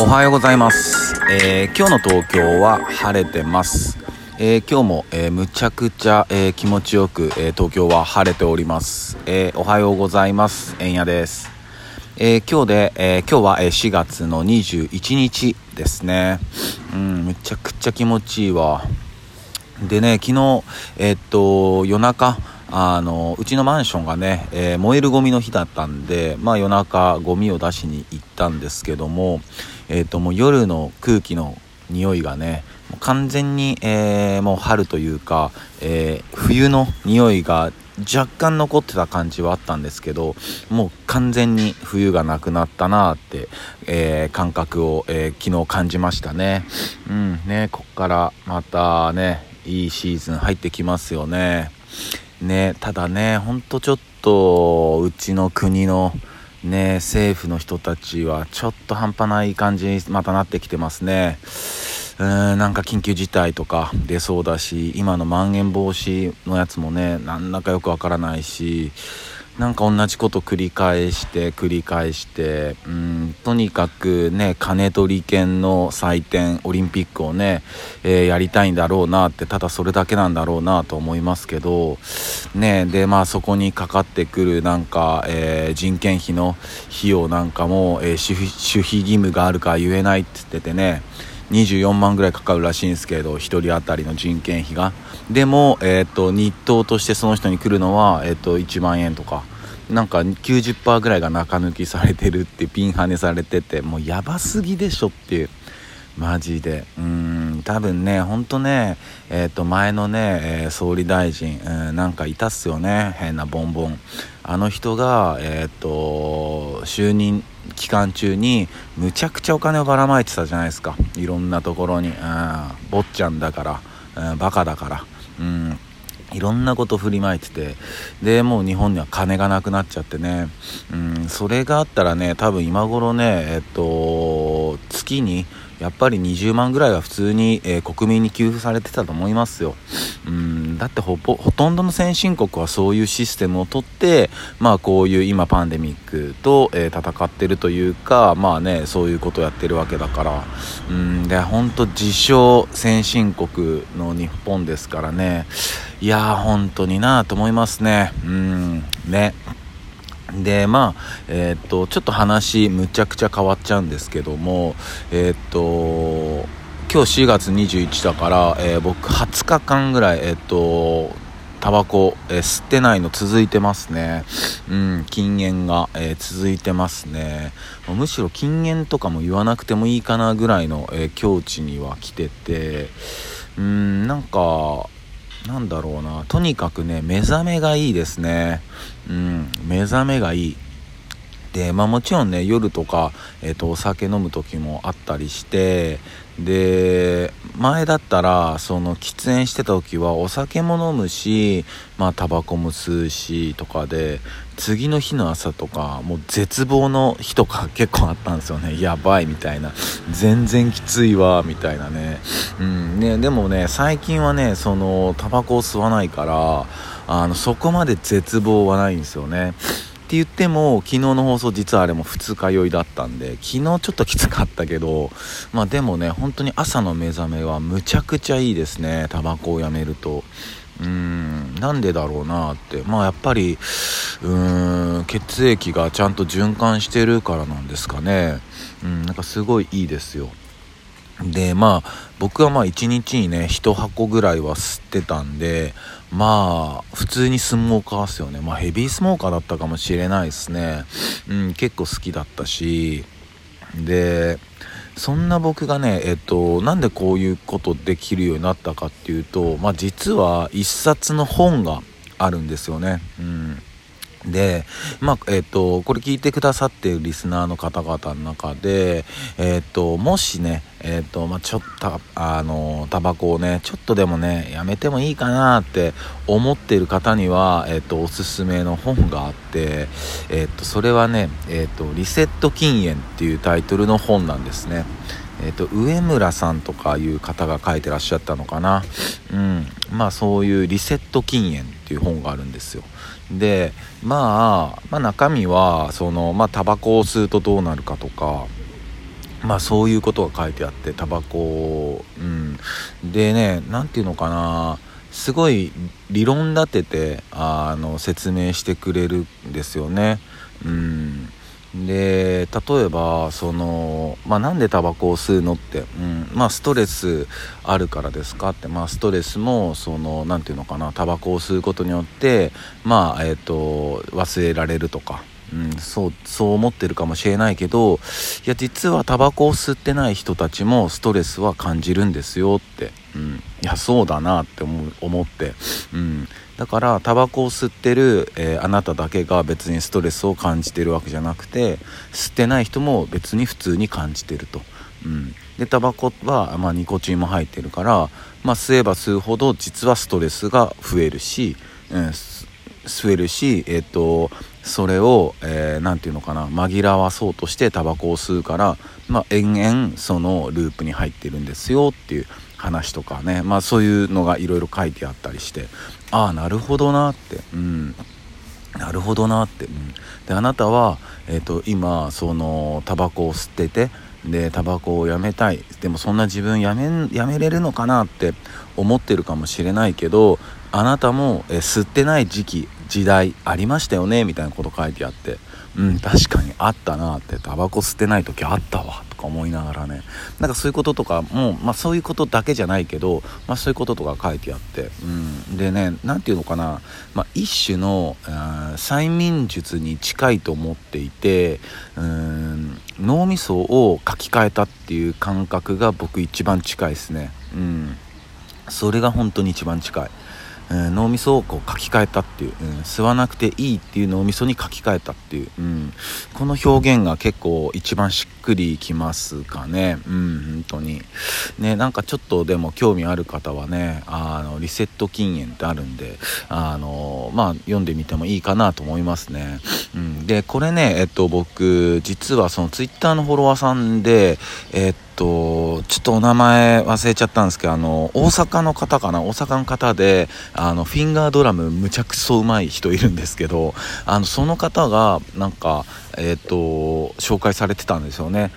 おはようございます、今日の東京は晴れてます、今日も、むちゃくちゃ、気持ちよく、東京は晴れております、おはようございますえんやです、今日は4月の21日ですね。むちゃくちゃ気持ちいいわ。でね、昨日夜中うちのマンションがね、燃えるゴミの日だったんで、夜中ゴミを出しに行ったんですけども、もう夜の空気の匂いがね、もう完全に、もう春というか、冬の匂いが若干残ってた感じはあったんですけど、もう完全に冬がなくなったなって、感覚を、昨日感じましたね。こっからまたね、いいシーズン入ってきますよね。ただね、ほんとちょっとうちの国のね、政府の人たちはちょっと半端ない感じにまたなってきてますね。なんか緊急事態とか出そうだし、今のまん延防止のやつもね、なんだかよくわからないし、なんか同じこと繰り返して、とにかくね、金取り券の祭典、オリンピックをね、やりたいんだろうなって、ただそれだけなんだろうなと思いますけどね。で、そこにかかってくるなんか、人件費の費用なんかも、守秘義務があるから言えないって言っててね、24万ぐらいかかるらしいんですけど、1人当たりの人件費が。でも、日当としてその人に来るのは、1万円とか、なんか 90% ぐらいが中抜きされてるって、ピンハネされてて、もうやばすぎでしょっていう。マジで多分ね、ほんとね、前のね、総理大臣、なんかいたっすよね、変なボンボン。あの人が就任期間中にむちゃくちゃお金をばらまいてたじゃないですか、いろんなところに。坊ちゃんだから、バカだから、いろんなこと振りまいてて、でもう日本には金がなくなっちゃってね。それがあったらね、多分今頃ね、月にやっぱり20万ぐらいは普通に、国民に給付されてたと思いますよ。だってほとんどの先進国はそういうシステムを取って、こういう今パンデミックと、戦ってるというか、そういうことをやってるわけだから。で、ほんと自称先進国の日本ですからね。いやー、本当になぁと思いますね。で、ちょっと話むちゃくちゃ変わっちゃうんですけども、今日4月21だから、僕20日間ぐらいタバコ、吸ってないの続いてますね。禁煙が、続いてますね。むしろ禁煙とかも言わなくてもいいかなぐらいの、境地には来てて、なんかなんだろうな、とにかくね、目覚めがいいですね。目覚めがいい。で、もちろんね、夜とか、お酒飲む時もあったりして、で、前だったらその喫煙してた時はお酒も飲むし、タバコも吸うしとかで、次の日の朝とかもう絶望の日とか結構あったんですよね。やばいみたいな、全然きついわみたいなね。でもね、最近はね、そのタバコを吸わないから、そこまで絶望はないんですよね。って言っても、昨日の放送、実はあれも二日酔いだったんで、昨日ちょっときつかったけど、でもね、本当に朝の目覚めはむちゃくちゃいいですね、タバコをやめると。なんでだろうなって。やっぱり血液がちゃんと循環してるからなんですかね。なんかすごいいいですよ。で、僕は1日にね、1箱ぐらいは吸ってたんで、普通にスモーカーですよね。ヘビースモーカーだったかもしれないですね。結構好きだったし。で、そんな僕がね、なんでこういうことできるようになったかっていうと、実は一冊の本があるんですよね。で、これ聞いてくださっているリスナーの方々の中で、もしね、ちょっとタバコをね、ちょっとでもね、やめてもいいかなって思っている方には、おすすめの本があって、それはね、リセット禁煙っていうタイトルの本なんですね。上村さんとかいう方が書いてらっしゃったのかな。そういうリセット禁煙っていう本があるんですよ。で、中身はそのタバコを吸うとどうなるかとか、まあそういうことが書いてあって、タバコ、でね、なんていうのかな、すごい理論立てて説明してくれるんですよね。で例えばその、なんでタバコを吸うのって、ストレスあるからですかって。ストレスもそのなんていうのかな、タバコを吸うことによって忘れられるとか、そう思ってるかもしれないけど、いや実はタバコを吸ってない人たちもストレスは感じるんですよって、いやそうだなって思って、だからタバコを吸ってる、あなただけが別にストレスを感じてるわけじゃなくて、吸ってない人も別に普通に感じてると。でタバコは、ニコチンも入ってるから、吸えば吸うほど実はストレスが増えるし、それを、なんていうのかな、紛らわそうとしてタバコを吸うから、延々そのループに入ってるんですよっていう話とかね、そういうのがいろいろ書いてあったりして、なるほどなって、であなたは、今そのタバコを吸ってて、でタバコをやめたい、でもそんな自分やめれるのかなって思ってるかもしれないけど、あなたも、吸ってない時代ありましたよねみたいなこと書いてあって、確かにあったなって、タバコ吸ってない時あったわとか思いながらね、なんかそういうこととかも、そういうことだけじゃないけど、そういうこととか書いてあって、でね、なんていうのかな、一種の催眠術に近いと思っていて、脳みそを書き換えたっていう感覚が僕一番近いですね。それが本当に一番近い。脳みそをこう書き換えたっていう、吸わなくていいっていう脳みそに書き換えたっていう、この表現が結構一番しっくりきますかね。本当にね、なんかちょっとでも興味ある方はね、リセット禁煙ってあるんで、読んでみてもいいかなと思いますね。でこれね、僕実はそのツイッターのフォロワーさんで、ちょっとお名前忘れちゃったんですけど、大阪の方で、フィンガードラムむちゃくそうまい人いるんですけど、その方がなんか、紹介されてたんですよね。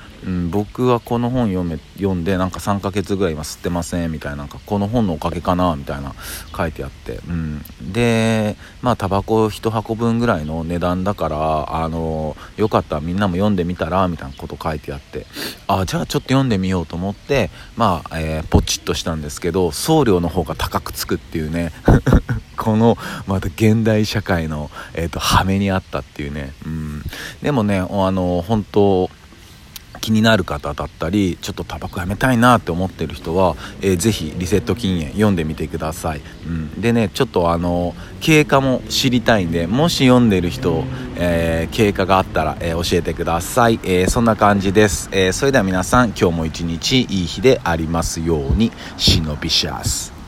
僕はこの本読んでなんか3ヶ月ぐらい今吸ってませんみたいな、なんかこの本のおかげかなみたいな書いてあって、でタバコ1箱分ぐらいの値段だから、よかったらみんなも読んでみたらみたいなこと書いてあって、じゃあちょっと読んでみようと思ってポチッとしたんですけど、送料の方が高くつくっていうねこのまた現代社会の、ハメにあったっていうね。でもね、本当気になる方だったり、ちょっとタバコやめたいなって思ってる人は、ぜひリセット禁煙読んでみてください。でね、ちょっと経過も知りたいんで、もし読んでる人、経過があったら、教えてください。そんな感じです。それでは皆さん、今日も一日いい日でありますように。シノビシャス。